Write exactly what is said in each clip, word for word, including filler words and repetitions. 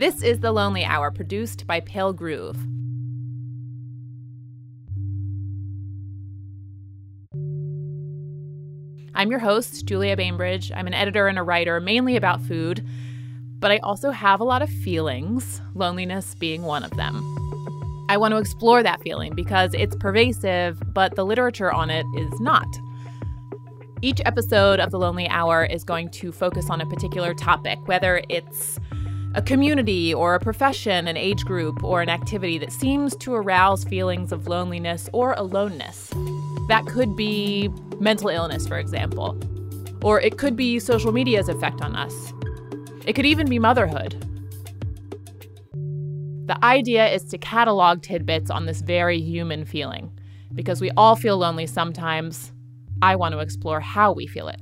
This is The Lonely Hour, produced by Pale Groove. I'm your host, Julia Bainbridge. I'm an editor and a writer, mainly about food, but I also have a lot of feelings, loneliness being one of them. I want to explore that feeling because it's pervasive, but the literature on it is not. Each episode of The Lonely Hour is going to focus on a particular topic, whether it's a community or a profession, an age group, or an activity that seems to arouse feelings of loneliness or aloneness. That could be mental illness, for example, or it could be social media's effect on us. It could even be motherhood. The idea is to catalog tidbits on this very human feeling, because we all feel lonely sometimes. I want to explore how we feel it.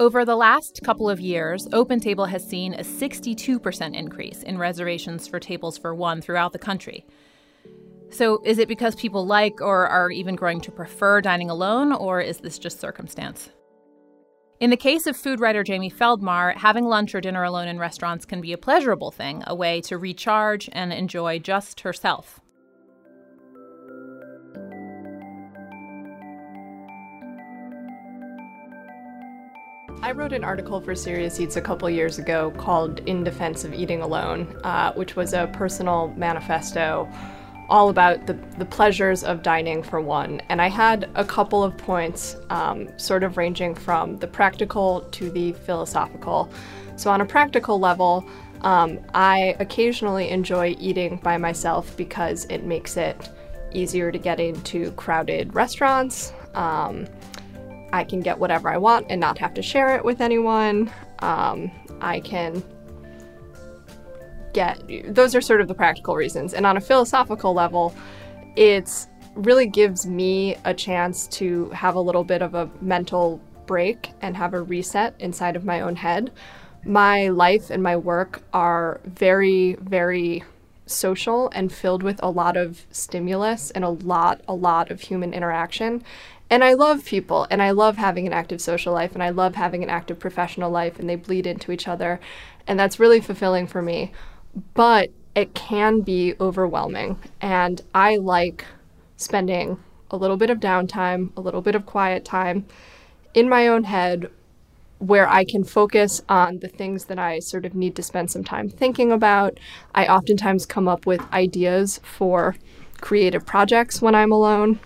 Over the last couple of years, OpenTable has seen a sixty-two percent increase in reservations for tables for one throughout the country. So is it because people like or are even growing to prefer dining alone, or is this just circumstance? In the case of food writer Jamie Feldmar, having lunch or dinner alone in restaurants can be a pleasurable thing, a way to recharge and enjoy just herself. I wrote an article for Serious Eats a couple years ago called In Defense of Eating Alone, uh, which was a personal manifesto all about the, the pleasures of dining for one. And I had a couple of points um, sort of ranging from the practical to the philosophical. So on a practical level, um, I occasionally enjoy eating by myself because it makes it easier to get into crowded restaurants. Um, I can get whatever I want and not have to share it with anyone. Um, I can get, those are sort of the practical reasons. And on a philosophical level, it really gives me a chance to have a little bit of a mental break and have a reset inside of my own head. My life and my work are very, very social and filled with a lot of stimulus and a lot, a lot of human interaction. And I love people, and I love having an active social life, and I love having an active professional life, and they bleed into each other, and that's really fulfilling for me. But it can be overwhelming, and I like spending a little bit of downtime, a little bit of quiet time in my own head where I can focus on the things that I sort of need to spend some time thinking about. I oftentimes come up with ideas for creative projects when I'm alone.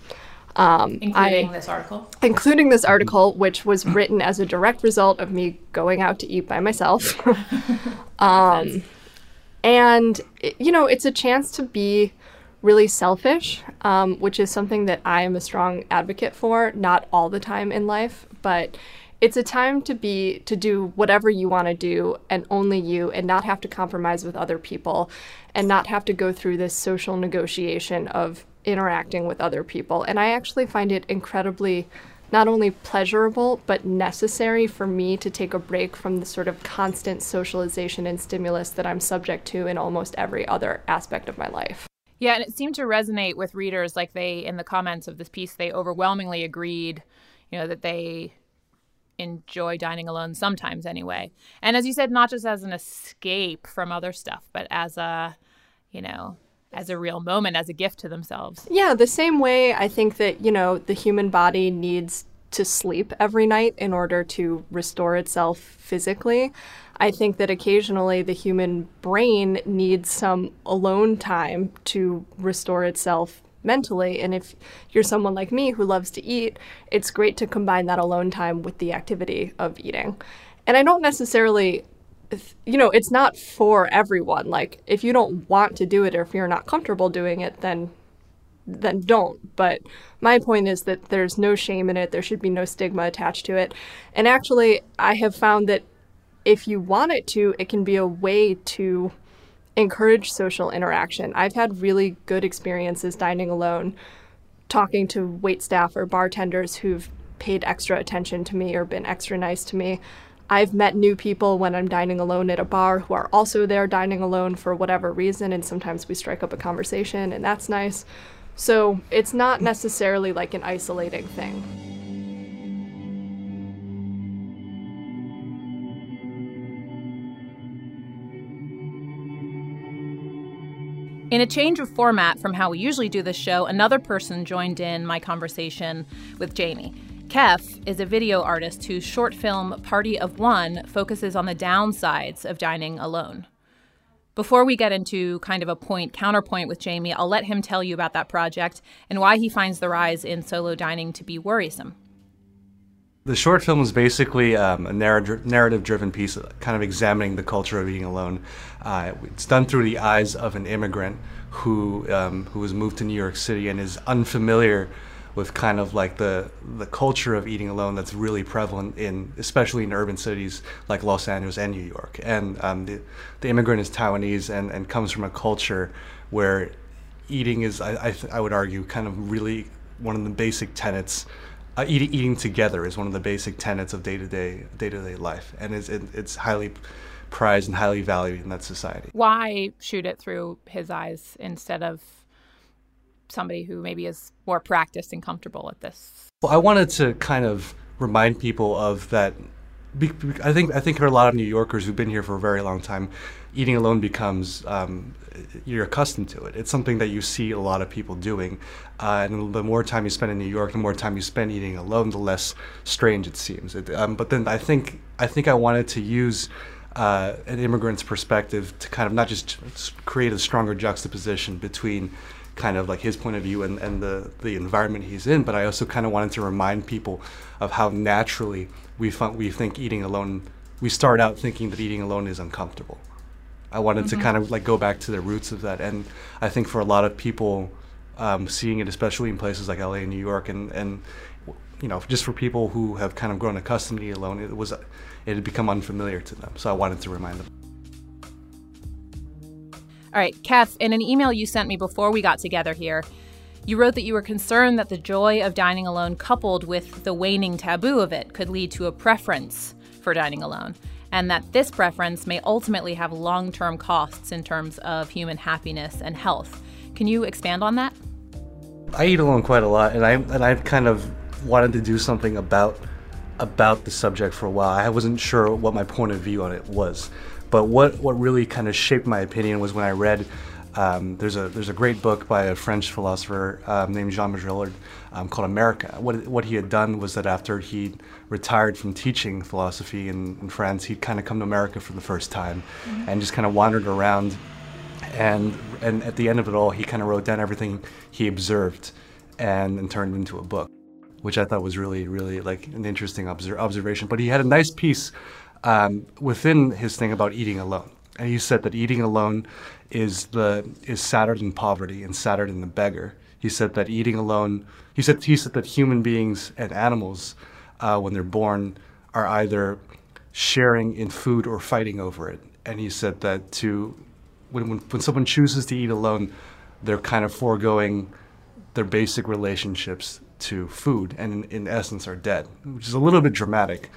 Um, including I, this article? Including this article, which was written as a direct result of me going out to eat by myself. um, and, you know, it's a chance to be really selfish, um, which is something that I am a strong advocate for, not all the time in life, but it's a time to be, to do whatever you want to do and only you, and not have to compromise with other people and not have to go through this social negotiation of interacting with other people. And I actually find it incredibly not only pleasurable but necessary for me to take a break from the sort of constant socialization and stimulus that I'm subject to in almost every other aspect of my life. Yeah, and it seemed to resonate with readers. Like, they, in the comments of this piece, they overwhelmingly agreed, you know, that they enjoy dining alone sometimes anyway. And as you said, not just as an escape from other stuff, but as a, you know, as a real moment, as a gift to themselves. Yeah, the same way I think that, you know, the human body needs to sleep every night in order to restore itself physically. I think that occasionally the human brain needs some alone time to restore itself mentally. And if you're someone like me who loves to eat, it's great to combine that alone time with the activity of eating. And I don't necessarily... you know, it's not for everyone. Like, if you don't want to do it or if you're not comfortable doing it, then then don't. But my point is that there's no shame in it. There should be no stigma attached to it. And actually, I have found that if you want it to, it can be a way to encourage social interaction. I've had really good experiences dining alone, talking to waitstaff or bartenders who've paid extra attention to me or been extra nice to me. I've met new people when I'm dining alone at a bar who are also there dining alone for whatever reason, and sometimes we strike up a conversation, and that's nice. So it's not necessarily like an isolating thing. In a change of format from how we usually do this show, another person joined in my conversation with Jamie. Keff is a video artist whose short film Party of One focuses on the downsides of dining alone. Before we get into kind of a point counterpoint with Jamie, I'll let him tell you about that project and why he finds the rise in solo dining to be worrisome. The short film is basically um, a narrative-driven piece, kind of examining the culture of eating alone. Uh, it's done through the eyes of an immigrant who um, who was moved to New York City and is unfamiliar with kind of like the the culture of eating alone that's really prevalent in, especially in urban cities like Los Angeles and New York. And um, the the immigrant is Taiwanese and and comes from a culture where eating is, I I, th I would argue, kind of really one of the basic tenets. Uh, eating, eating together is one of the basic tenets of day-to-day, day-to-day life, and it's, it, it's highly prized and highly valued in that society. Why shoot it through his eyes instead of somebody who maybe is more practiced and comfortable at this? Well, I wanted to kind of remind people of that. I think I think for a lot of New Yorkers who've been here for a very long time, eating alone becomes, um, you're accustomed to it. It's something that you see a lot of people doing. Uh, and the more time you spend in New York, the more time you spend eating alone, the less strange it seems. It, um, but then I think I think I wanted to use uh, an immigrant's perspective to kind of not just create a stronger juxtaposition between kind of like his point of view and, and the, the environment he's in, but I also kind of wanted to remind people of how naturally we, we think eating alone, we start out thinking that eating alone is uncomfortable. I wanted mm-hmm. to kind of like go back to the roots of that, and I think for a lot of people um, seeing it, especially in places like L A and New York, and, and you know, just for people who have kind of grown accustomed to eating alone, it, was, it had become unfamiliar to them, so I wanted to remind them. All right, Keff, in an email you sent me before we got together here, you wrote that you were concerned that the joy of dining alone coupled with the waning taboo of it could lead to a preference for dining alone, and that this preference may ultimately have long-term costs in terms of human happiness and health. Can you expand on that? I eat alone quite a lot, and I and I've kind of wanted to do something about about the subject for a while. I wasn't sure what my point of view on it was. But what, what really kind of shaped my opinion was when I read, um, there's a there's a great book by a French philosopher um, named Jean Baudrillard um, called America. What, what he had done was that after he retired from teaching philosophy in, in France, he'd kind of come to America for the first time mm-hmm. and just kind of wandered around. And, and at the end of it all, he kind of wrote down everything he observed and, and turned into a book, which I thought was really, really like an interesting obser- observation. But he had a nice piece Um, within his thing about eating alone. And he said that eating alone is the is sadder than poverty and sadder than the beggar. He said that eating alone, he said, he said that human beings and animals, uh, when they're born, are either sharing in food or fighting over it. And he said that to, when, when, when someone chooses to eat alone, they're kind of foregoing their basic relationships to food and in, in essence are dead, which is a little bit dramatic.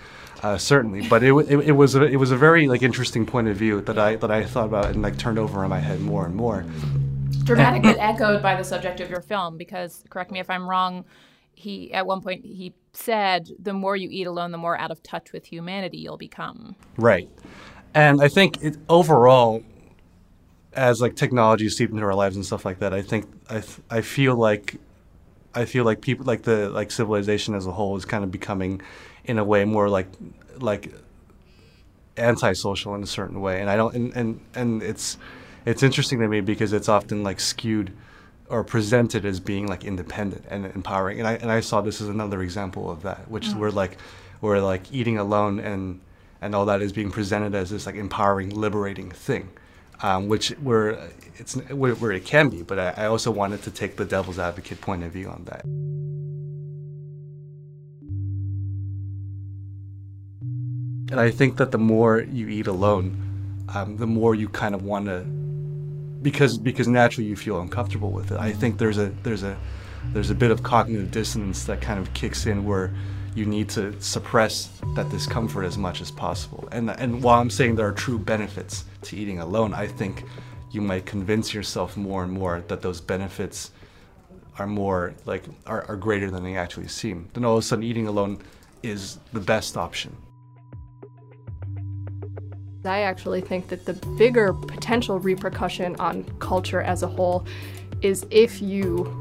Uh, certainly, but it, it, it was a, it was a very like interesting point of view that I that I thought about and like turned over in my head more and more. Dramatic, but echoed by the subject of your film, because correct me if I'm wrong, he at one point he said, "The more you eat alone, the more out of touch with humanity you'll become." Right, and I think it, overall, as like technology seeped into our lives and stuff like that, I think I I feel like I feel like people like the like civilization as a whole is kind of becoming, in a way, more like like antisocial in a certain way, and I don't and, and and it's it's interesting to me because it's often like skewed or presented as being like independent and empowering, and I and I saw this as another example of that, which mm-hmm. is where like where like eating alone and and all that is being presented as this like empowering, liberating thing, um, which where it's where, where it can be, but I, I also wanted to take the devil's advocate point of view on that. And I think that the more you eat alone, um, the more you kind of want to, because because naturally you feel uncomfortable with it. I think there's a there's a there's a bit of cognitive dissonance that kind of kicks in where you need to suppress that discomfort as much as possible. And and while I'm saying there are true benefits to eating alone, I think you might convince yourself more and more that those benefits are more like are, are greater than they actually seem. Then all of a sudden eating alone is the best option. I actually think that the bigger potential repercussion on culture as a whole is if you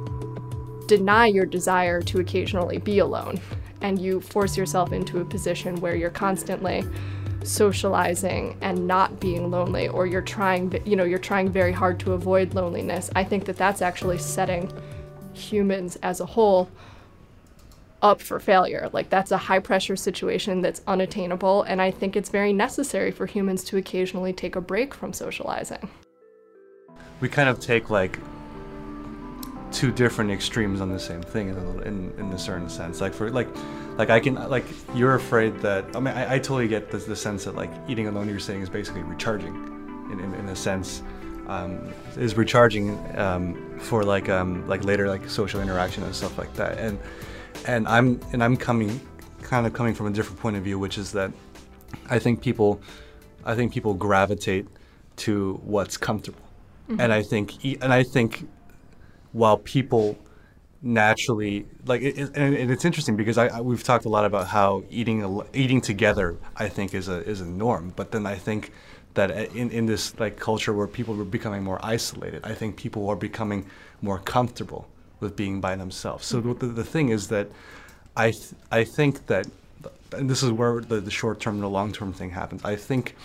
deny your desire to occasionally be alone and you force yourself into a position where you're constantly socializing and not being lonely, or you're trying, you know, you're trying very hard to avoid loneliness. I think that that's actually setting humans as a whole up for failure. Like, that's a high pressure situation that's unattainable, and I think it's very necessary for humans to occasionally take a break from socializing. We kind of take like two different extremes on the same thing in a, in, in a certain sense. Like for like, like I can like you're afraid that I mean I, I totally get the, the sense that like eating alone, you're saying, is basically recharging, in in, in a sense, um, is recharging um, for like um, like later like social interaction and stuff like that. And and I'm and I'm coming kind of coming from a different point of view, which is that I think people I think people gravitate to what's comfortable, mm-hmm. and I think and I think. While people naturally like, it, it, and it's interesting because I, I we've talked a lot about how eating eating together I think is a is a norm, but then I think that in in this like culture where people are becoming more isolated, I think people are becoming more comfortable with being by themselves. So the, the thing is that I th- I think that, and this is where the, the short term and the long term thing happens. I think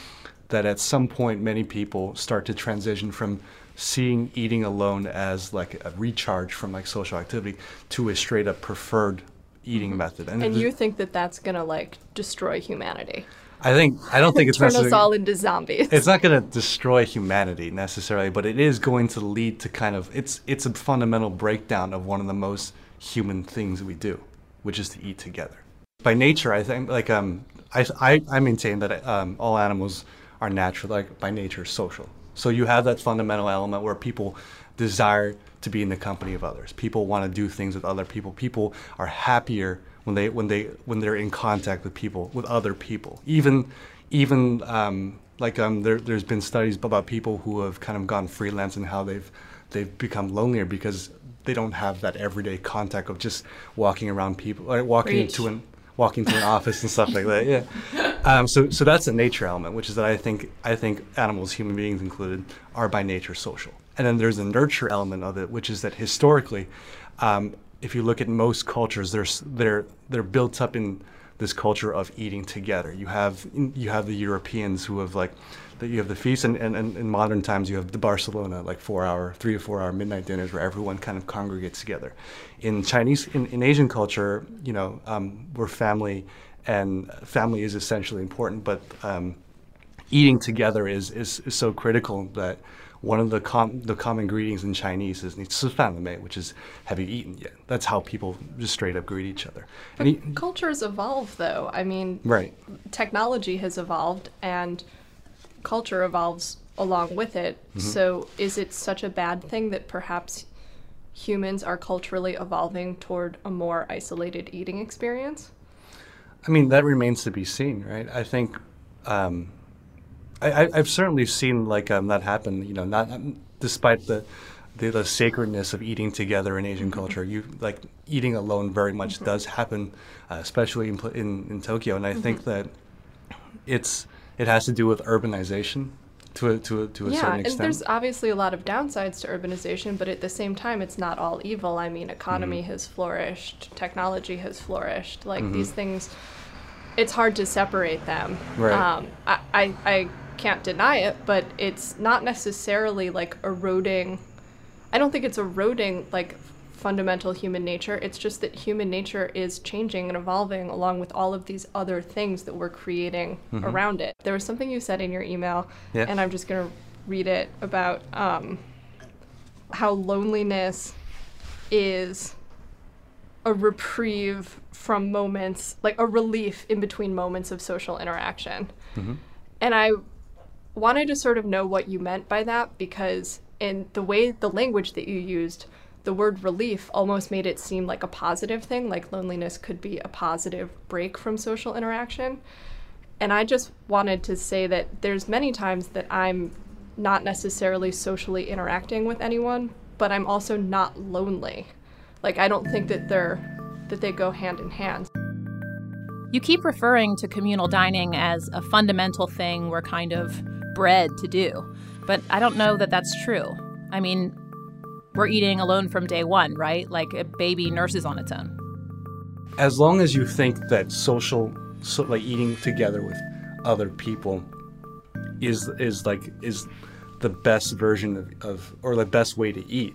that at some point many people start to transition from seeing eating alone as like a recharge from like social activity to a straight up preferred eating method. And, and you think that that's gonna like destroy humanity? I think I don't think it's turn us all into zombies. It's not gonna destroy humanity necessarily, but it is going to lead to kind of it's it's a fundamental breakdown of one of the most human things we do, which is to eat together. By nature, I think like um I I, I maintain that um, all animals are natural like by nature social. So you have that fundamental element where people desire to be in the company of others. People want to do things with other people. People are happier when they when they when they're in contact with people, with other people. Even even um, like um, there there's been studies about people who have kind of gone freelance and how they've they've become lonelier because they don't have that everyday contact of just walking around people, or walking into an walking to an office and stuff like that. Yeah. Um, so, so that's a nature element, which is that I think I think animals, human beings included, are by nature social. And then there's a nurture element of it, which is that historically, um, if you look at most cultures, they're they're they're built up in this culture of eating together. You have you have the Europeans who have like that you have the feast, and, and, and in modern times you have the Barcelona like four hour, three or four hour midnight dinners where everyone kind of congregates together. In Chinese, in, in Asian culture, you know, um, we're family. And family is essentially important, but um, eating together is, is is so critical that one of the com- the common greetings in Chinese is "你吃饭了没," which is "Have you eaten yet?" That's how people just straight up greet each other. But and he, cultures evolve, though. I mean, right. Technology has evolved, and culture evolves along with it. Mm-hmm. So, is it such a bad thing that perhaps humans are culturally evolving toward a more isolated eating experience? I mean, that remains to be seen, right? I think um, I, I've certainly seen like um, that happen. You know, not um, despite the, the the sacredness of eating together in Asian mm-hmm. culture, you like eating alone very much mm-hmm. does happen, uh, especially in, in in Tokyo. And I mm-hmm. think that it's it has to do with urbanization to a, to a, to a yeah, certain extent. Yeah, and there's obviously a lot of downsides to urbanization, but at the same time, it's not all evil. I mean, economy mm-hmm. has flourished, technology has flourished. Like mm-hmm. these things. It's hard to separate them. Right. Um, I, I, I can't deny it, but it's not necessarily like eroding. I don't think it's eroding like fundamental human nature. It's just that human nature is changing and evolving along with all of these other things that we're creating mm-hmm. around it. There was something you said in your email, yeah. and I'm just going to read it, about um, how loneliness is a reprieve from moments, like a relief in between moments of social interaction. Mm-hmm. And I wanted to sort of know what you meant by that, because in the way, the language that you used, the word relief almost made it seem like a positive thing, like loneliness could be a positive break from social interaction. And I just wanted to say that there's many times that I'm not necessarily socially interacting with anyone, but I'm also not lonely. Like, I don't think that they're that they go hand in hand. You keep referring to communal dining as a fundamental thing we're kind of bred to do, but I don't know that that's true. I mean, we're eating alone from day one, right? Like a baby nurses on its own. As long as you think that social, so like eating together with other people is is like is the best version of, of or the best way to eat,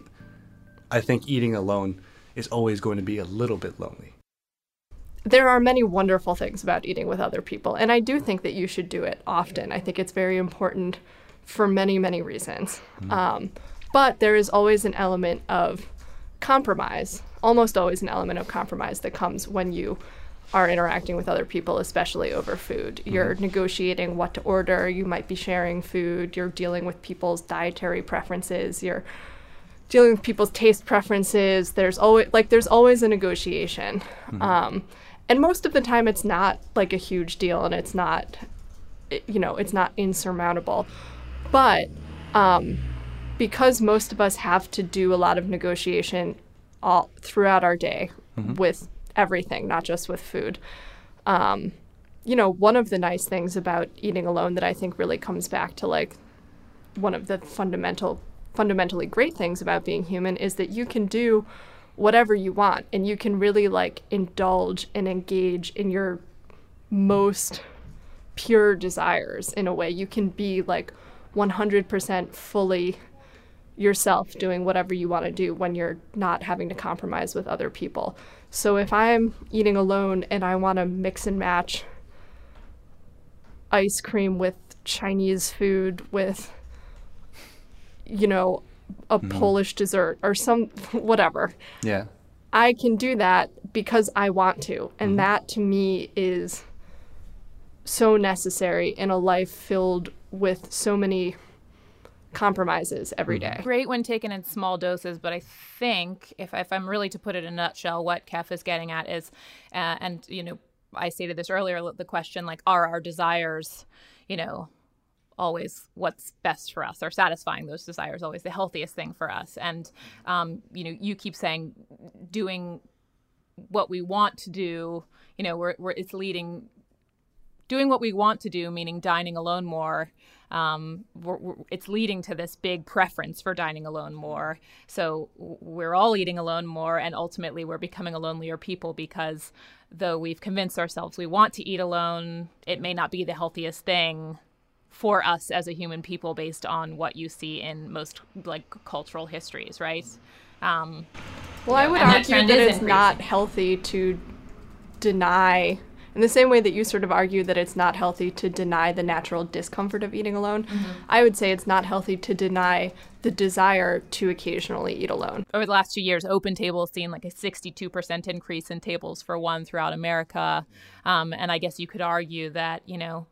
I think eating alone is always going to be a little bit lonely. There are many wonderful things about eating with other people, and I do think that you should do it often. I think it's very important for many, many reasons. Mm. Um, but there is always an element of compromise, almost always an element of compromise that comes when you are interacting with other people, especially over food. Mm. You're negotiating what to order, you might be sharing food, you're dealing with people's dietary preferences, you're dealing with people's taste preferences. There's always, like, there's always a negotiation. Mm-hmm. Um, and most of the time it's not like a huge deal, and it's not, it, you know, it's not insurmountable. But um, because most of us have to do a lot of negotiation all throughout our day, mm-hmm. with everything, not just with food, um, you know, one of the nice things about eating alone that I think really comes back to, like, one of the fundamental fundamentally great things about being human is that you can do whatever you want, and you can really, like, indulge and engage in your most pure desires in a way. You can be, like, one hundred percent fully yourself doing whatever you want to do when you're not having to compromise with other people. So if I'm eating alone and I want to mix and match ice cream with Chinese food with, you know, a mm. Polish dessert or some whatever. Yeah. I can do that because I want to. And mm. that to me is so necessary in a life filled with so many compromises every day. Great when taken in small doses, but I think if, if I'm really to put it in a nutshell, what Keff is getting at is, uh, and, you know, I stated this earlier, the question, like, are our desires, you know, always what's best for us, or satisfying those desires always the healthiest thing for us? And um, you know, you keep saying doing what we want to do, you know, we're, we're it's leading doing what we want to do, meaning dining alone more, um, we're, we're, it's leading to this big preference for dining alone more. So we're all eating alone more, and ultimately we're becoming a lonelier people because though we've convinced ourselves we want to eat alone, it may not be the healthiest thing for us as a human people based on what you see in most, like, cultural histories, right? Um, well, I know, would argue that, that it's increasing. Not healthy to deny, in the same way that you sort of argue that it's not healthy to deny the natural discomfort of eating alone, mm-hmm. I would say it's not healthy to deny the desire to occasionally eat alone. Over the last two years, OpenTable has seen like a sixty-two percent increase in tables for one throughout America. Um, and I guess you could argue that, you know,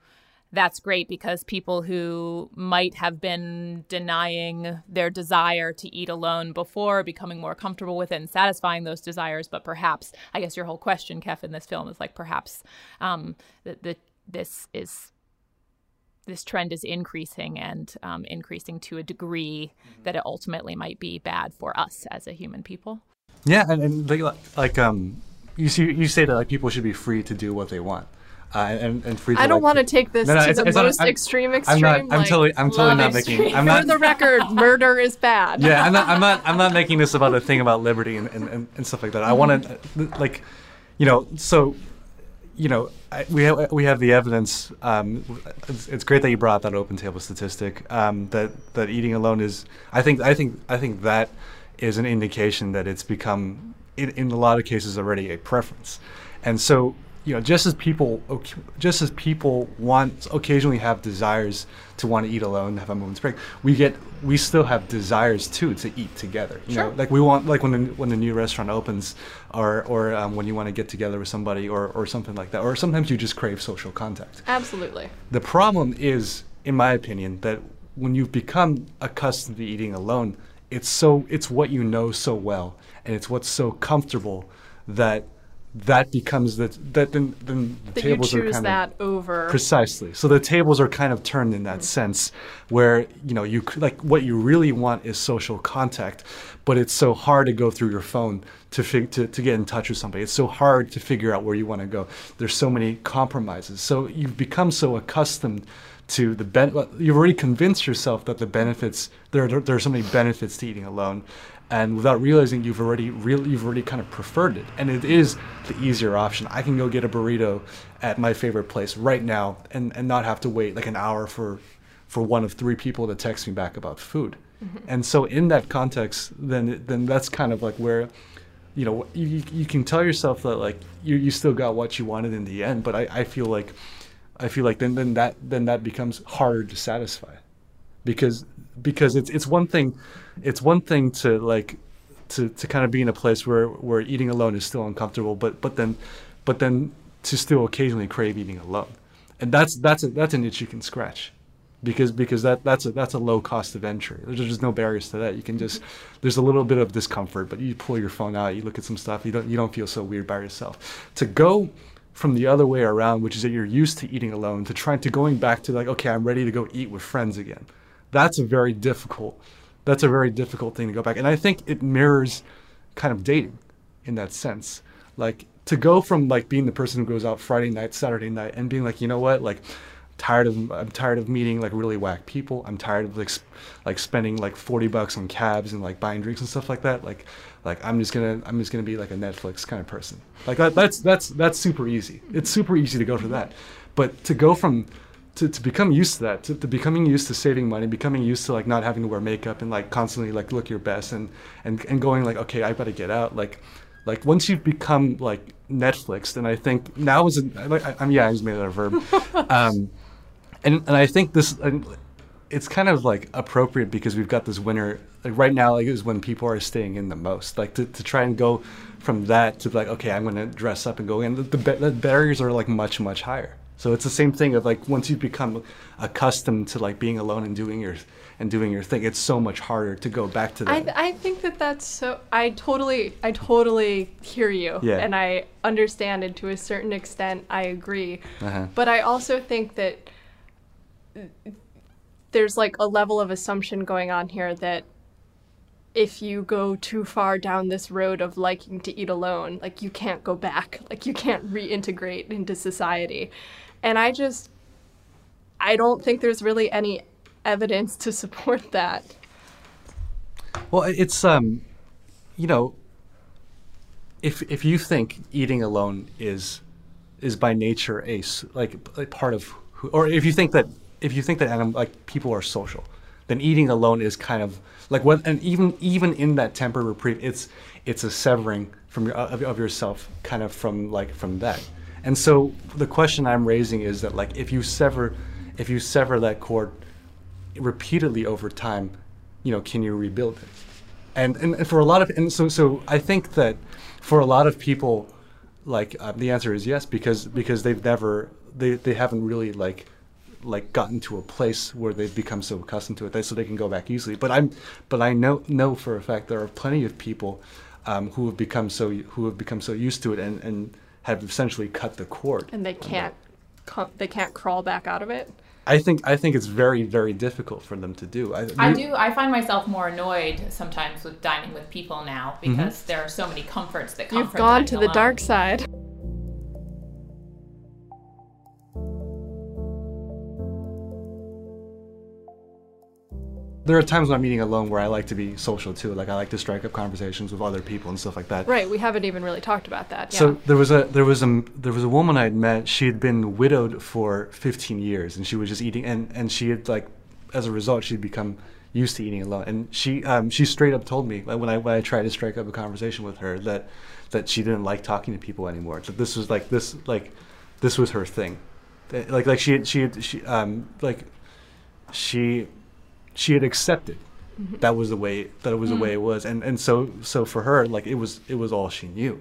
that's great because people who might have been denying their desire to eat alone before are becoming more comfortable with it and satisfying those desires. But perhaps, I guess your whole question, Keff, in this film is like, perhaps um, the, the, this is this trend is increasing and um, increasing to a degree that it ultimately might be bad for us as a human people. Yeah, and, and they, like, like um, you see, you say that, like, people should be free to do what they want. Uh, and, and free I don't like, want to take this no, no, to it's, the it's most not, I'm, extreme extreme. I'm, not, I'm like, totally, I'm totally not extreme. making. I'm not, for the record, murder is bad. Yeah, I'm not, I'm not, I'm not making this about a thing about liberty and, and, and stuff like that. I want to, like, you know, so, you know, I, we have we have the evidence. Um, it's, it's great that you brought up that OpenTable statistic. Um, that that eating alone is, I think, I think, I think that is an indication that it's become, in, in a lot of cases already, a preference, and so. You know, just as people, just as people want occasionally have desires to want to eat alone, have a moment's break, we get, we still have desires too to eat together. You sure. know, like we want, like when the, when the new restaurant opens, or or um, when you want to get together with somebody, or or something like that. Or sometimes you just crave social contact. Absolutely. The problem is, in my opinion, that when you've become accustomed to eating alone, it's so it's what you know so well, and it's what's so comfortable that that becomes the that then, then the that tables you choose are kind that of, over precisely. So the tables are kind of turned in that mm-hmm. sense, where you know you like what you really want is social contact, but it's so hard to go through your phone to fig to to get in touch with somebody. It's so hard to figure out where you want to go. There's so many compromises. So you've become so accustomed to the ben you've already convinced yourself that the benefits there are, there are so many benefits to eating alone. And without realizing, you've already really, you've already kind of preferred it, and it is the easier option. I can go get a burrito at my favorite place right now, and, and not have to wait like an hour for, for one of three people to text me back about food. Mm-hmm. And so, in that context, then then that's kind of like where, you know, you you can tell yourself that like you you still got what you wanted in the end. But I, I feel like, I feel like then then that then that becomes harder to satisfy, because. Because it's it's one thing, it's one thing to like, to, to kind of be in a place where, where eating alone is still uncomfortable, but but then, but then to still occasionally crave eating alone, and that's that's a, that's an itch you can scratch, because because that that's a that's a low cost of entry. There's just no barriers to that. You can just there's a little bit of discomfort, but you pull your phone out, you look at some stuff, you don't you don't feel so weird by yourself. To go from the other way around, which is that you're used to eating alone, to trying to going back to like, okay, I'm ready to go eat with friends again. That's a very difficult, that's a very difficult thing to go back. And I think it mirrors kind of dating in that sense. Like to go from like being the person who goes out Friday night, Saturday night and being like, you know what, like tired of, I'm tired of meeting like really whack people. I'm tired of like, like spending like forty bucks on cabs and like buying drinks and stuff like that. Like, like I'm just gonna, I'm just gonna be like a Netflix kind of person. Like that, that's, that's, that's super easy. It's super easy to go for that. But to go from, To, to become used to that, to, to becoming used to saving money, becoming used to like not having to wear makeup and like constantly like look your best and and, and going like, okay, I better get out. Like, like once you've become like Netflixed, and I think now is, a, I, I'm yeah, I just made that a verb. Um, and, and I think this, and it's kind of like appropriate because we've got this winter, like right now like is when people are staying in the most. Like to, to try and go from that to like, okay, I'm gonna dress up and go in. The, the, the barriers are like much, much higher. So it's the same thing of like once you become accustomed to like being alone and doing your and doing your thing, it's so much harder to go back to that. I, th I think that that's so. I totally, I totally hear you, yeah. And I understand, and to a certain extent, I agree. Uh-huh. But I also think that there's like a level of assumption going on here that if you go too far down this road of liking to eat alone, like you can't go back, like you can't reintegrate into society. And I just, I don't think there's really any evidence to support that. Well, it's, um, you know, if if you think eating alone is is by nature a like a part of, who, or if you think that if you think that anim, like people are social, then eating alone is kind of like what, and even even in that temporary reprieve, it's it's a severing from your of, of yourself, kind of from like from that. And so the question I'm raising is that like if you sever, if you sever that cord repeatedly over time, you know, can you rebuild it? And and, and for a lot of and so so I think that for a lot of people, like uh, the answer is yes, because because they've never they they haven't really like like gotten to a place where they've become so accustomed to it that so they can go back easily. But I'm but I know know for a fact there are plenty of people um, who have become so who have become so used to it and and. have essentially cut the cord, and they can't, they can't crawl back out of it. I think I think it's very very difficult for them to do. I, I do. I find myself more annoyed sometimes with dining with people now because mm-hmm. there are so many comforts that come. You've from gone to alone. The dark side. There are times when I'm eating alone where I like to be social too. Like I like to strike up conversations with other people and stuff like that. Right. We haven't even really talked about that. Yeah. So there was a there was a there was a woman I'd met. She had been widowed for fifteen years, and she was just eating. And and she had like, as a result, she'd become used to eating alone. And she um, she straight up told me when I when I tried to strike up a conversation with her that that she didn't like talking to people anymore. That this was like this like this was her thing. Like like she had, she had, she um like she. She had accepted mm-hmm. that was the way that it was mm-hmm. the way it was, and and so so for her, like it was it was all she knew.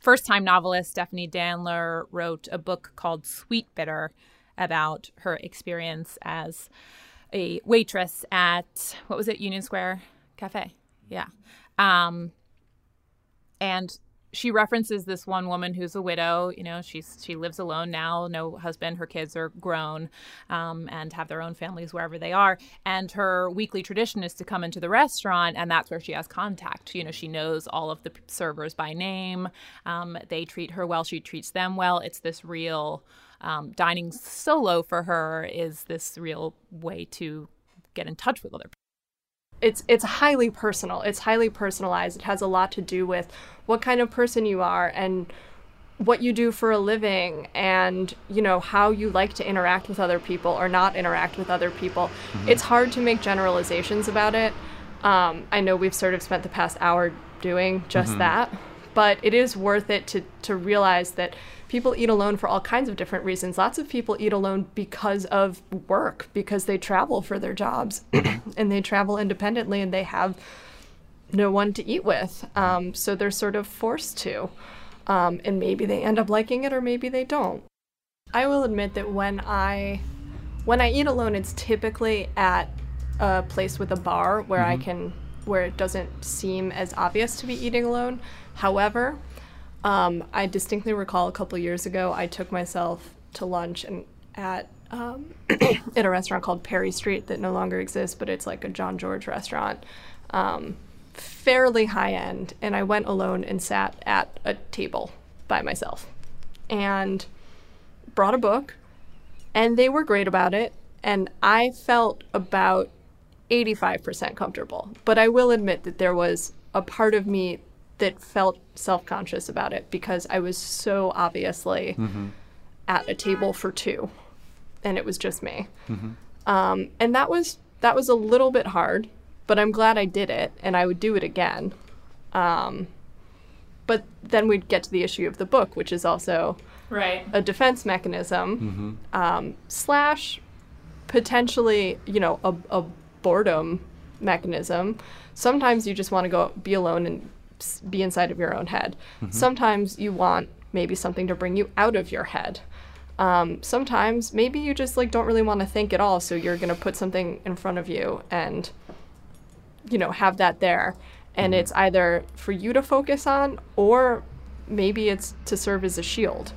First-time novelist Stephanie Danler wrote a book called Sweet Bitter about her experience as a waitress at what was it Union Square Cafe, yeah, um, and she references this one woman who's a widow. You know, she's she lives alone now, no husband. Her kids are grown um, and have their own families wherever they are. And her weekly tradition is to come into the restaurant, and that's where she has contact. You know, she knows all of the servers by name. Um, they treat her well. She treats them well. It's this real um, dining solo for her is this real way to get in touch with other people. It's it's highly personal. It's highly personalized. It has a lot to do with what kind of person you are and what you do for a living and, you know, how you like to interact with other people or not interact with other people. Mm-hmm. It's hard to make generalizations about it. Um, I know we've sort of spent the past hour doing just mm-hmm. that, but it is worth it to, to realize that people eat alone for all kinds of different reasons. Lots of people eat alone because of work, because they travel for their jobs and they travel independently and they have no one to eat with. Um, so they're sort of forced to. Um, and maybe they end up liking it or maybe they don't. I will admit that when I when I eat alone, it's typically at a place with a bar where mm-hmm. I can where it doesn't seem as obvious to be eating alone. However, Um, I distinctly recall a couple years ago, I took myself to lunch and at um, at a restaurant called Perry Street that no longer exists, but it's like a Jean-Georges restaurant, um, fairly high end. And I went alone and sat at a table by myself and brought a book, and they were great about it. And I felt about eighty-five percent comfortable. But I will admit that there was a part of me that felt self-conscious about it because I was so obviously mm-hmm. at a table for two, and it was just me. Mm-hmm. Um, and that was that was a little bit hard, but I'm glad I did it, and I would do it again. Um, but then we'd get to the issue of the book, which is also right. a defense mechanism, mm-hmm. um, slash potentially, you know, a, a boredom mechanism. Sometimes you just want to go be alone and be inside of your own head. Mm-hmm. Sometimes you want maybe something to bring you out of your head. Um, sometimes maybe you just like don't really want to think at all, so you're going to put something in front of you and, you know, have that there. And mm-hmm. it's either for you to focus on, or maybe it's to serve as a shield.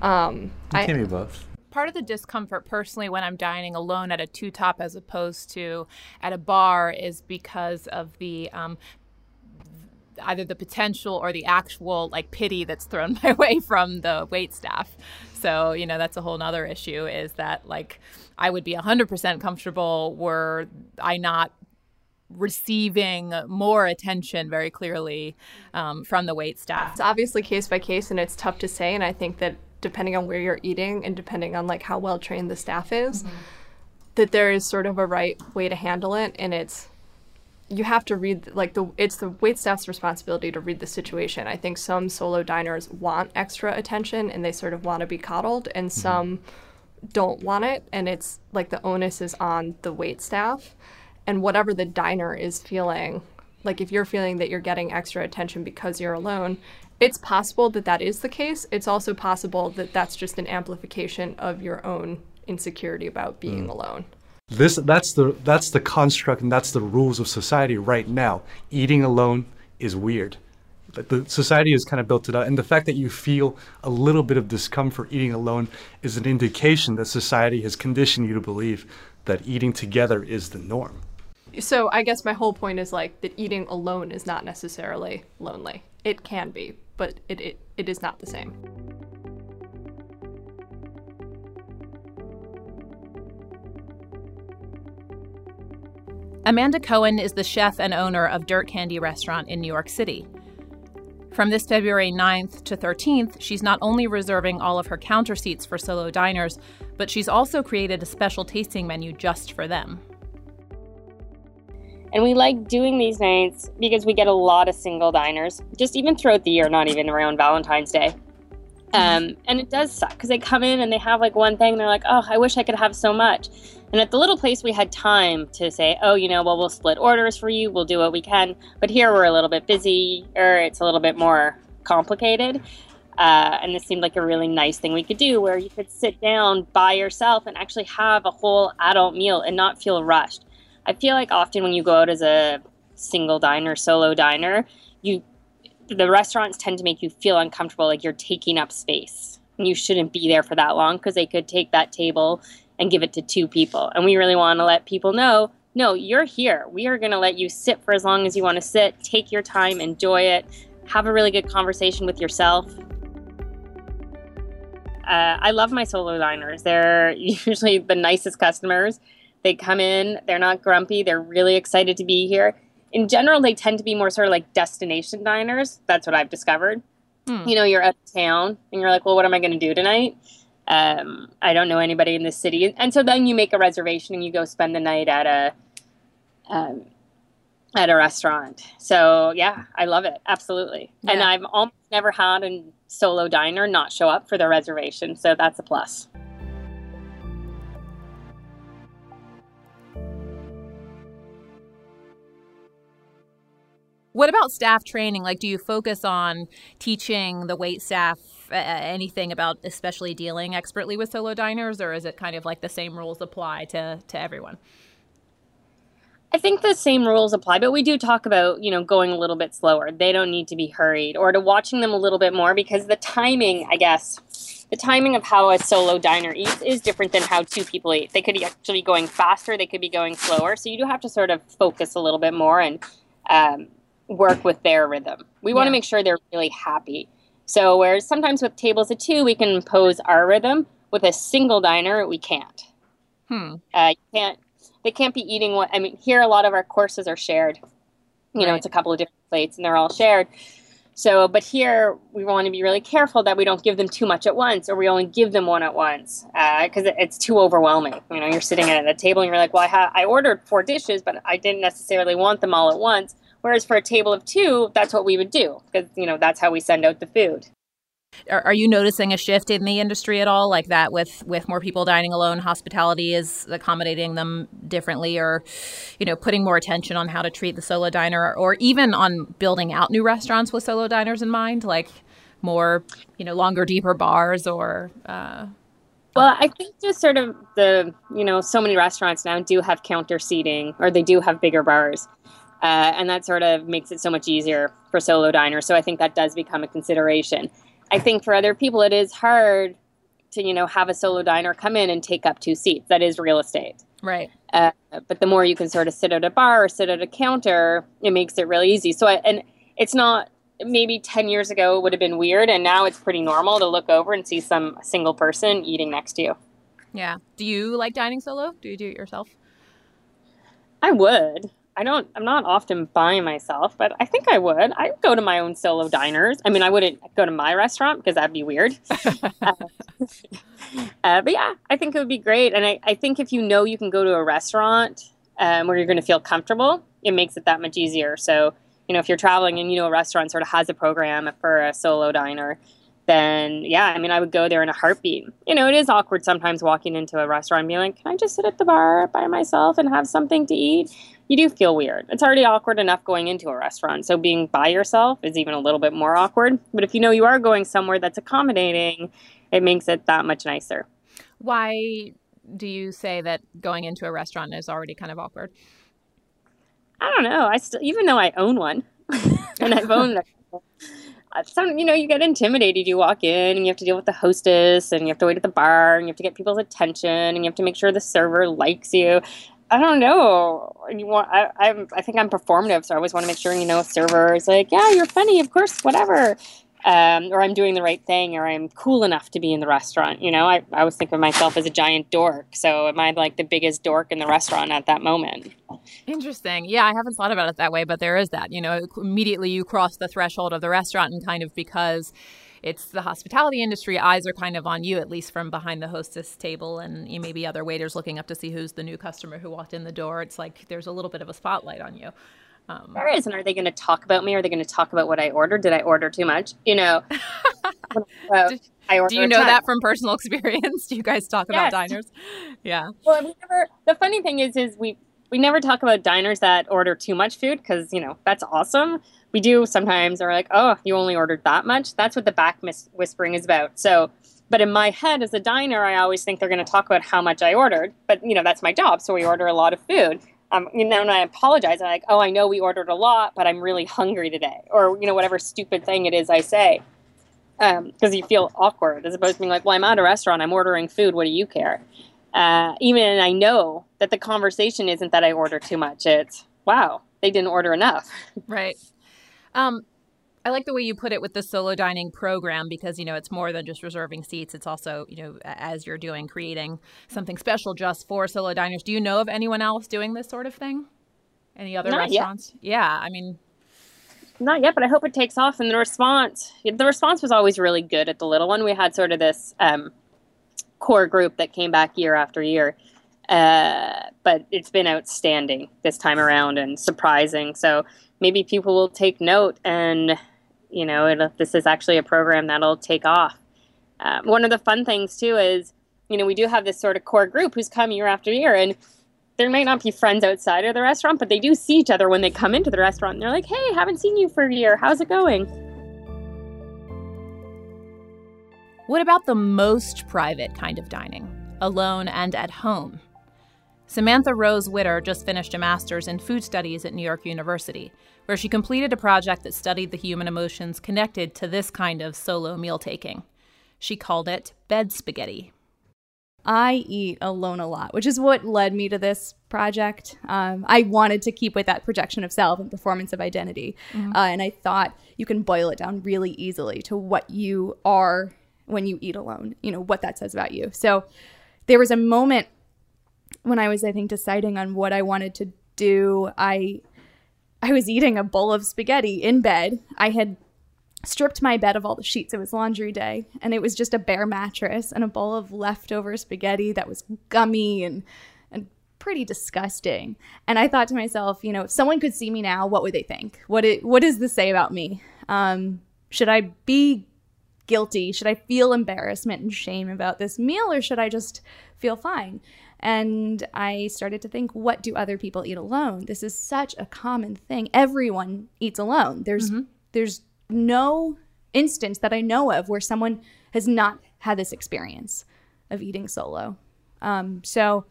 Um, it can I, be both. Part of the discomfort personally when I'm dining alone at a two-top as opposed to at a bar is because of the um, either the potential or the actual like pity that's thrown my way from the waitstaff. So, you know, that's a whole nother issue is that like I would be one hundred percent comfortable were I not receiving more attention very clearly um, from the waitstaff. It's obviously case by case and it's tough to say. And I think that depending on where you're eating and depending on like how well trained the staff is, mm-hmm. that there is sort of a right way to handle it. And it's you have to read, like, the it's the waitstaff's responsibility to read the situation. I think some solo diners want extra attention and they sort of want to be coddled, and mm-hmm. some don't want it. And it's like the onus is on the waitstaff and whatever the diner is feeling. Like, if you're feeling that you're getting extra attention because you're alone, it's possible that that is the case. It's also possible that that's just an amplification of your own insecurity about being mm. alone. This that's the that's the construct and that's the rules of society right now. Eating alone is weird. The society is kind of built it up, and the fact that you feel a little bit of discomfort eating alone is an indication that society has conditioned you to believe that eating together is the norm. So I guess my whole point is like that eating alone is not necessarily lonely. It can be, but it it, it is not the same. Amanda Cohen is the chef and owner of Dirt Candy restaurant in New York City. From this February ninth to thirteenth, she's not only reserving all of her counter seats for solo diners, but she's also created a special tasting menu just for them. And we like doing these nights because we get a lot of single diners, just even throughout the year, not even around Valentine's Day. Um, and it does suck because they come in and they have like one thing. And they're like, oh, I wish I could have so much. And at the little place, we had time to say, oh, you know, well, we'll split orders for you. We'll do what we can. But here we're a little bit busy, or it's a little bit more complicated. Uh, and this seemed like a really nice thing we could do where you could sit down by yourself and actually have a whole adult meal and not feel rushed. I feel like often when you go out as a single diner, solo diner, you the restaurants tend to make you feel uncomfortable, like you're taking up space. And you shouldn't be there for that long because they could take that table and give it to two people. And we really want to let people know, no, you're here. We are going to let you sit for as long as you want to sit. Take your time, enjoy it, have a really good conversation with yourself. Uh, I love my solo diners. They're usually the nicest customers. They come in, they're not grumpy, they're really excited to be here. In general, they tend to be more sort of like destination diners. That's what I've discovered. Hmm. You know, you're out of town and you're like, well, what am I going to do tonight? Um, I don't know anybody in this city. And so then you make a reservation and you go spend the night at a um, at a restaurant. So, yeah, I love it. Absolutely. Yeah. And I've almost never had a solo diner not show up for their reservation. So that's a plus. What about staff training? Like, do you focus on teaching the wait staff uh, anything about especially dealing expertly with solo diners, or is it kind of like the same rules apply to, to everyone? I think the same rules apply, but we do talk about, you know, going a little bit slower. They don't need to be hurried, or to watching them a little bit more, because the timing, I guess, the timing of how a solo diner eats is different than how two people eat. They could be actually going faster. They could be going slower. So you do have to sort of focus a little bit more and, um, work with their rhythm. We want yeah. to make sure they're really happy. So whereas sometimes with tables of two, we can impose our rhythm, with a single diner, we can't. Hmm. Uh, you can't. They can't be eating what, I mean, here a lot of our courses are shared. You right. know, it's a couple of different plates and they're all shared. So, but here we want to be really careful that we don't give them too much at once, or we only give them one at once, because uh, it's too overwhelming. You know, you're sitting at a table and you're like, well, I, ha- I ordered four dishes, but I didn't necessarily want them all at once. Whereas for a table of two, that's what we would do, because, you know, that's how we send out the food. Are, are you noticing a shift in the industry at all, like that with, with more people dining alone, hospitality is accommodating them differently, or, you know, putting more attention on how to treat the solo diner, or even on building out new restaurants with solo diners in mind, like more, you know, longer, deeper bars or... Uh, Well, I think just sort of the, you know, so many restaurants now do have counter seating, or they do have bigger bars. Uh, and that sort of makes it so much easier for solo diners. So I think that does become a consideration. I think for other people, it is hard to, you know, have a solo diner come in and take up two seats. That is real estate. Right. Uh, but the more you can sort of sit at a bar or sit at a counter, it makes it really easy. So I, and it's not maybe ten years ago it would have been weird. And now it's pretty normal to look over and see some single person eating next to you. Yeah. Do you like dining solo? Do you do it yourself? I would. I don't, I'm not often by myself, but I think I would. I would go to my own solo diners. I mean, I wouldn't go to my restaurant because that'd be weird. uh, uh, but yeah, I think it would be great. And I, I think if you know you can go to a restaurant um, where you're going to feel comfortable, it makes it that much easier. So, you know, if you're traveling and you know a restaurant sort of has a program for a solo diner, then yeah, I mean, I would go there in a heartbeat. You know, it is awkward sometimes walking into a restaurant and being like, can I just sit at the bar by myself and have something to eat? You do feel weird. It's already awkward enough going into a restaurant. So being by yourself is even a little bit more awkward. But if you know you are going somewhere that's accommodating, it makes it that much nicer. Why do you say that going into a restaurant is already kind of awkward? I don't know. I still, even though I own one and I've owned that, some, you know, you get intimidated. You walk in and you have to deal with the hostess and you have to wait at the bar and you have to get people's attention and you have to make sure the server likes you. I don't know. You want? I, I'm. I think I'm performative, so I always want to make sure, you know, a server is like, yeah, you're funny, of course, whatever, um, or I'm doing the right thing, or I'm cool enough to be in the restaurant. You know, I, I always think of myself as a giant dork. So am I like the biggest dork in the restaurant at that moment? Interesting. Yeah, I haven't thought about it that way, but there is that. You know, immediately you cross the threshold of the restaurant, and kind of because it's the hospitality industry, eyes are kind of on you, at least from behind the hostess table, and maybe other waiters looking up to see who's the new customer who walked in the door. It's like there's a little bit of a spotlight on you. Um, there is. And are they going to talk about me? Are they going to talk about what I ordered? Did I order too much? You know, uh, do, I order do you know that from personal experience? Do you guys talk yes. about diners? Yeah. Well, we never, the funny thing is, is we we never talk about diners that order too much food because, you know, that's awesome. We do sometimes are like, oh, you only ordered that much. That's what the back mis- whispering is about. So, but in my head as a diner, I always think they're going to talk about how much I ordered. But, you know, that's my job. So we order a lot of food. Um, you know, and I apologize. I'm like, oh, I know we ordered a lot, but I'm really hungry today. Or, you know, whatever stupid thing it is I say. Um, because you feel awkward as opposed to being like, well, I'm at a restaurant. I'm ordering food. What do you care? Uh, even and I know that the conversation isn't that I order too much. It's, wow, they didn't order enough. Right. Um, I like the way you put it with the solo dining program because, you know, it's more than just reserving seats. It's also, you know, as you're doing, creating something special just for solo diners. Do you know of anyone else doing this sort of thing? Any other Not restaurants? Yet. Yeah. I mean. Not yet, but I hope it takes off. And the response, the response was always really good at the little one. We had sort of this um, core group that came back year after year. Uh, but it's been outstanding this time around and surprising. So maybe people will take note and... You know, it, this is actually a program that'll take off. Um, one of the fun things, too, is, you know, we do have this sort of core group who's come year after year. And there might not be friends outside of the restaurant, but they do see each other when they come into the restaurant. And they're like, hey, haven't seen you for a year. How's it going? What about the most private kind of dining, alone and at home? Samantha Rose Widder just finished a master's in food studies at New York University, where she completed a project that studied the human emotions connected to this kind of solo meal-taking. She called it bed spaghetti. I eat alone a lot, which is what led me to this project. Um, I wanted to keep with that projection of self and performance of identity. Mm-hmm. uh, and I thought you can boil it down really easily to what you are when you eat alone, you know, what that says about you. So there was a moment when I was, I think, deciding on what I wanted to do. I... I was eating a bowl of spaghetti in bed. I had stripped my bed of all the sheets. It was laundry day, and it was just a bare mattress and a bowl of leftover spaghetti that was gummy and, and pretty disgusting. And I thought to myself, you know, if someone could see me now, what would they think? What it, what does this say about me? Um, should I be guilty? Should I feel embarrassment and shame about this meal, or should I just feel fine? And I started to think, what do other people eat alone? This is such a common thing. Everyone eats alone. There's mm-hmm. there's no instance that I know of where someone has not had this experience of eating solo. Um, so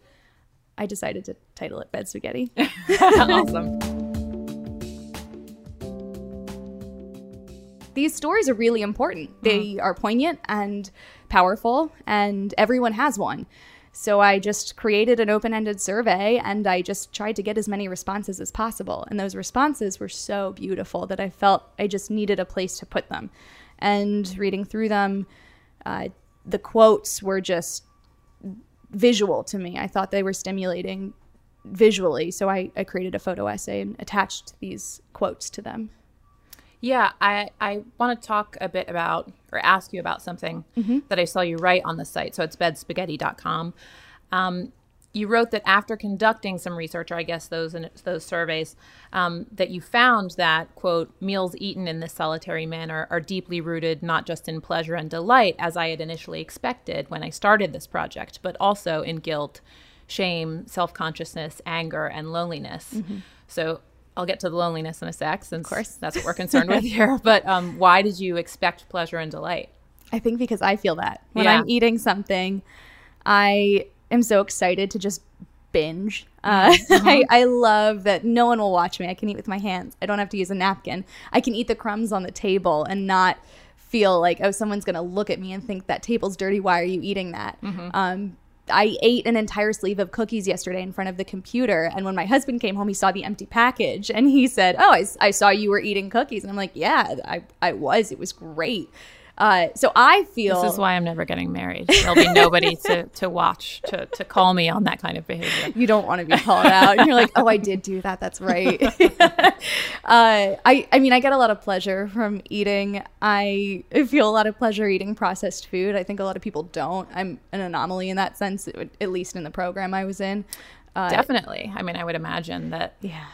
I decided to title it Bed Spaghetti. Awesome. These stories are really important. Mm-hmm. They are poignant and powerful, and everyone has one. So I just created an open-ended survey, and I just tried to get as many responses as possible. And those responses were so beautiful that I felt I just needed a place to put them. And reading through them, uh, the quotes were just visual to me. I thought they were stimulating visually. So I, I created a photo essay and attached these quotes to them. Yeah, I, I want to talk a bit about or ask you about something mm-hmm. that I saw you write on the site. So it's bed spaghetti dot com. Um, you wrote that after conducting some research, or I guess those in, those surveys, um, that you found that, quote, meals eaten in this solitary manner are deeply rooted not just in pleasure and delight, as I had initially expected when I started this project, but also in guilt, shame, self-consciousness, anger, and loneliness. Mm-hmm. So I'll get to the loneliness in a sec, since of course. That's what we're concerned with here. But um, why did you expect pleasure and delight? I think because I feel that. When yeah. I'm eating something, I am so excited to just binge. Uh, mm-hmm. I, I love that no one will watch me. I can eat with my hands. I don't have to use a napkin. I can eat the crumbs on the table and not feel like, oh, someone's going to look at me and think that table's dirty. Why are you eating that? Mm-hmm. Um I ate an entire sleeve of cookies yesterday in front of the computer. And when my husband came home, he saw the empty package and he said, oh, I, I saw you were eating cookies. And I'm like, yeah, I, I was. It was great. Uh, so I feel. This is why I'm never getting married. There'll be nobody to, to watch, to, to call me on that kind of behavior. You don't want to be called out. And you're like, oh, I did do that. That's right. uh, I, I mean, I get a lot of pleasure from eating. I feel a lot of pleasure eating processed food. I think a lot of people don't. I'm an anomaly in that sense, at least in the program I was in. Uh, Definitely. I mean, I would imagine that. Yeah.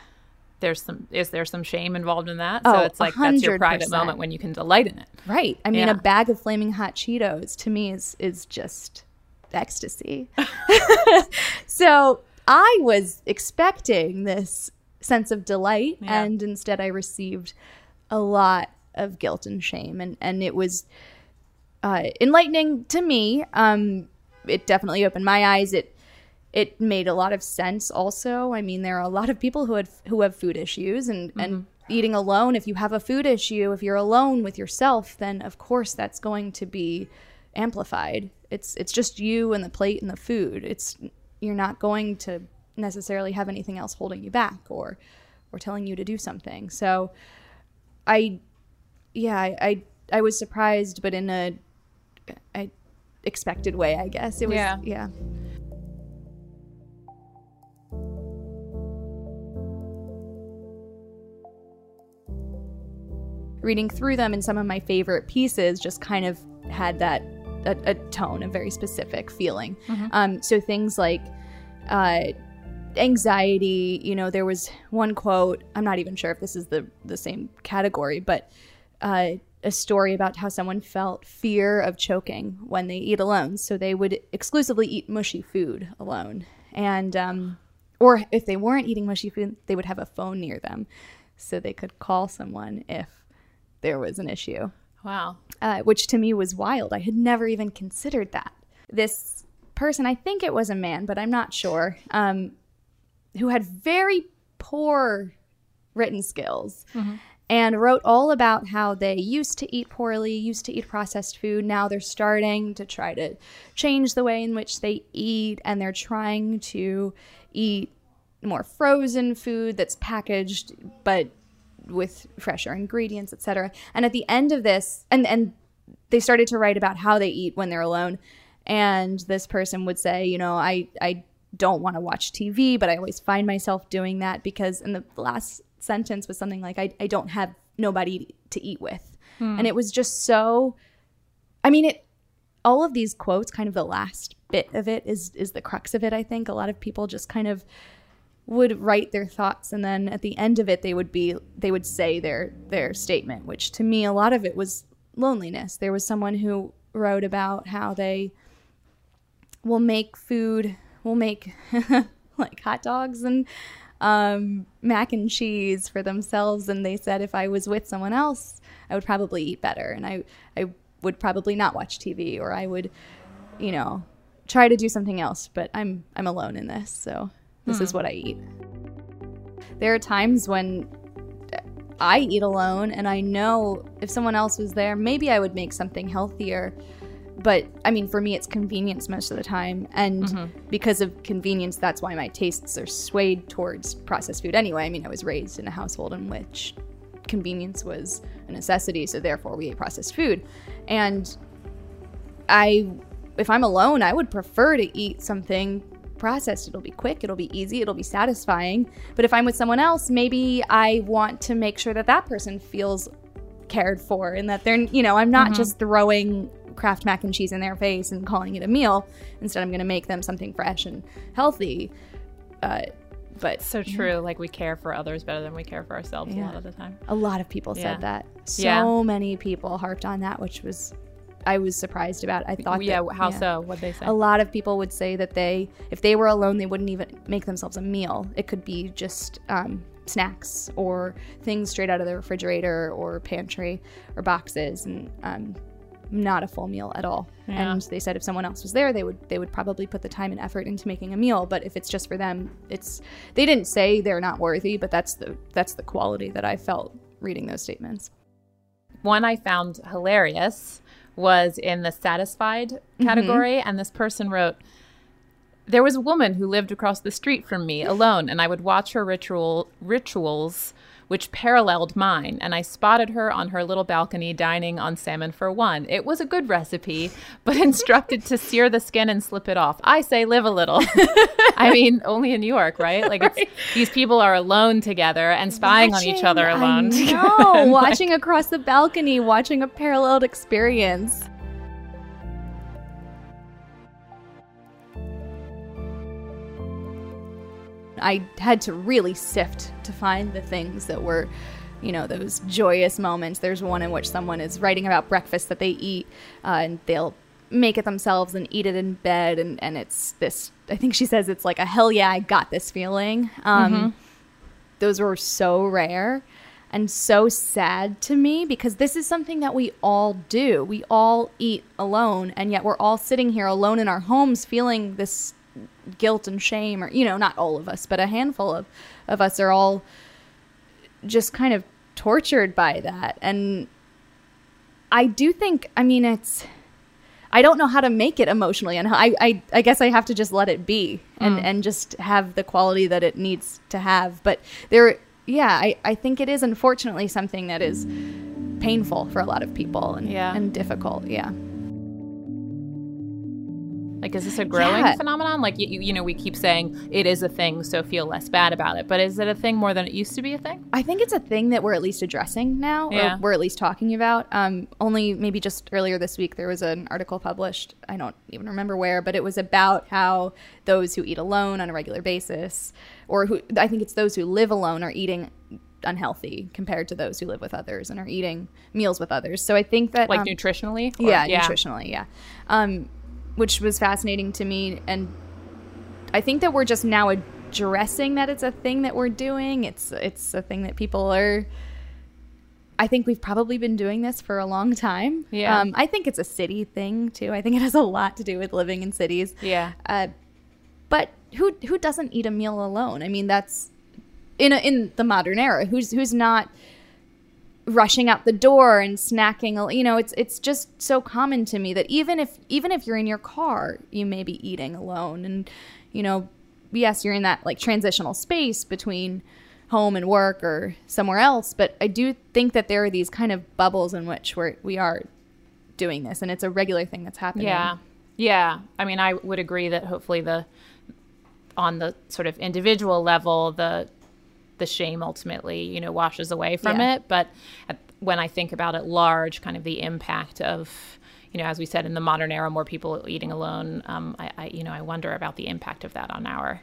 There's some, is there some shame involved in that? So oh, it's like, one hundred percent. That's your private moment when you can delight in it. Right. I mean, yeah. a bag of flaming hot Cheetos to me is, is just ecstasy. So I was expecting this sense of delight yeah. and instead I received a lot of guilt and shame. And, and it was uh, enlightening to me. Um, it definitely opened my eyes. It it made a lot of sense also. I mean, there are a lot of people who had who have food issues and, mm-hmm. and eating alone, if you have a food issue, if you're alone with yourself, then of course that's going to be amplified. It's it's just you and the plate and the food. It's you're not going to necessarily have anything else holding you back or or telling you to do something. So I yeah, I I, I was surprised, but in a I expected way, I guess. It was yeah. yeah. Reading through them, and some of my favorite pieces just kind of had that a, a tone, a very specific feeling. Mm-hmm. Um, so things like uh, anxiety, you know, there was one quote, I'm not even sure if this is the, the same category, but uh, a story about how someone felt fear of choking when they eat alone. So they would exclusively eat mushy food alone. And um, or if they weren't eating mushy food, they would have a phone near them so they could call someone if there was an issue. Wow. Uh, which to me was wild. I had never even considered that. This person, I think it was a man, but I'm not sure, um, who had very poor written skills mm-hmm. and wrote all about how they used to eat poorly, used to eat processed food. Now they're starting to try to change the way in which they eat, and they're trying to eat more frozen food that's packaged, but with fresher ingredients, et cetera. And at the end of this, and, and they started to write about how they eat when they're alone. And this person would say, you know, I, I don't want to watch T V, but I always find myself doing that because, and the last sentence was something like, I, I don't have nobody to eat with. Hmm. And it was just so, I mean, it, all of these quotes, kind of the last bit of it is, is the crux of it, I think. A lot of people just kind of would write their thoughts, and then at the end of it they would be they would say their their statement, which to me a lot of it was loneliness. There was someone who wrote about how they will make food will make like hot dogs and um mac and cheese for themselves, and they said, if I was with someone else I would probably eat better, and I I would probably not watch T V, or I would, you know, try to do something else, but I'm I'm alone in this, so This hmm. is what I eat. There are times when I eat alone, and I know if someone else was there, maybe I would make something healthier. But I mean, for me, it's convenience most of the time. And mm-hmm. because of convenience, that's why my tastes are swayed towards processed food anyway. I mean, I was raised in a household in which convenience was a necessity. So therefore, we ate processed food. And I, if I'm alone, I would prefer to eat something processed. It'll be quick, it'll be easy, it'll be satisfying. But if I'm with someone else, maybe I want to make sure that that person feels cared for, and that they're, you know, I'm not mm-hmm. just throwing Kraft mac and cheese in their face and calling it a meal. Instead, I'm going to make them something fresh and healthy. Uh, but so true. Yeah. Like, we care for others better than we care for ourselves yeah. a lot of the time. A lot of people yeah. said that. So yeah. many people harped on that, which was I was surprised about. I thought yeah that, how yeah. so what'd they say? A lot of people would say that they if they were alone they wouldn't even make themselves a meal. It could be just um snacks or things straight out of the refrigerator or pantry or boxes, and um not a full meal at all. Yeah. And they said if someone else was there they would they would probably put the time and effort into making a meal, but if it's just for them, it's they didn't say they're not worthy, but that's the that's the quality that I felt reading those statements. One I found hilarious was in the satisfied category. Mm-hmm. And this person wrote, there was a woman who lived across the street from me alone, and I would watch her ritual rituals, which paralleled mine. And I spotted her on her little balcony dining on salmon for one. It was a good recipe, but instructed to sear the skin and slip it off. I say live a little. I mean, only in New York, right? Like right. It's, these people are alone together and spying watching, on each other alone. No, watching like, across the balcony, watching a paralleled experience. I had to really sift to find the things that were, you know, those joyous moments. There's one in which someone is writing about breakfast that they eat, uh, and they'll make it themselves and eat it in bed. And, and it's this, I think she says it's like a hell yeah, I got this feeling. Um, mm-hmm. Those were so rare and so sad to me, because this is something that we all do. We all eat alone, and yet we're all sitting here alone in our homes feeling this guilt and shame, or, you know, not all of us, but a handful of, of us are all just kind of tortured by that. And I do think, I mean, it's, I don't know how to make it emotionally, and I, I, I guess I have to just let it be and, mm. and just have the quality that it needs to have. But there, yeah, I, I think it is unfortunately something that is painful for a lot of people and, yeah. and difficult. Yeah. Like, is this a growing yeah. phenomenon? Like, you, you know, we keep saying it is a thing, so feel less bad about it. But is it a thing more than it used to be a thing? I think it's a thing that we're at least addressing now, yeah. or we're at least talking about. Um, only maybe just earlier this week, there was an article published, I don't even remember where, but it was about how those who eat alone on a regular basis, or who, I think it's those who live alone, are eating unhealthy compared to those who live with others and are eating meals with others. So I think that... Like um, nutritionally? Or, yeah, yeah, nutritionally, yeah. Um which was fascinating to me. And I think that we're just now addressing that it's a thing that we're doing. It's it's a thing that people are... I think we've probably been doing this for a long time. Yeah. Um, I think it's a city thing, too. I think it has a lot to do with living in cities. Yeah. Uh, but who who doesn't eat a meal alone? I mean, that's... In a, in the modern era, who's who's not... rushing out the door and snacking, you know, it's it's just so common to me that even if even if you're in your car, you may be eating alone. And, you know, yes, you're in that like transitional space between home and work or somewhere else, but I do think that there are these kind of bubbles in which we're we are doing this, and it's a regular thing that's happening. Yeah, yeah. I mean, I would agree that hopefully the on the sort of individual level, the the shame ultimately, you know, washes away from yeah. it. But at, when I think about it large, kind of the impact of, you know, as we said, in the modern era, more people eating alone, um, I, I, you know, I wonder about the impact of that on our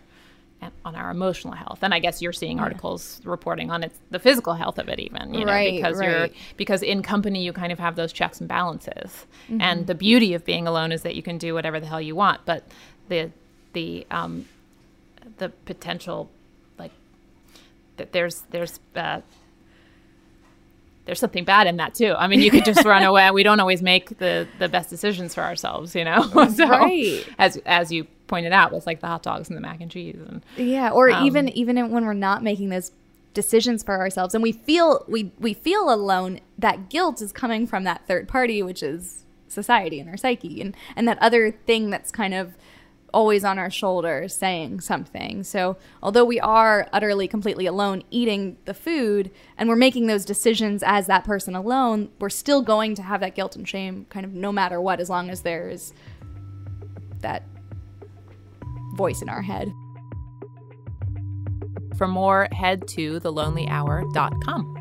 on our emotional health. And I guess you're seeing articles yeah. reporting on it, the physical health of it even, you know, right, because right. you're because in company you kind of have those checks and balances. Mm-hmm. And the beauty of being alone is that you can do whatever the hell you want. But the the um, the potential that there's there's uh, there's something bad in that too. I mean, you could just run away. We don't always make the, the best decisions for ourselves, you know. So, right. As as you pointed out, with like the hot dogs and the mac and cheese, and yeah, or um, even even when we're not making those decisions for ourselves, and we feel we we feel alone, that guilt is coming from that third party, which is society and our psyche, and and that other thing that's kind of always on our shoulders saying something. So although we are utterly, completely alone eating the food, and we're making those decisions as that person alone, we're still going to have that guilt and shame kind of no matter what, as long as there's that voice in our head. For more, head to the lonely hour dot com.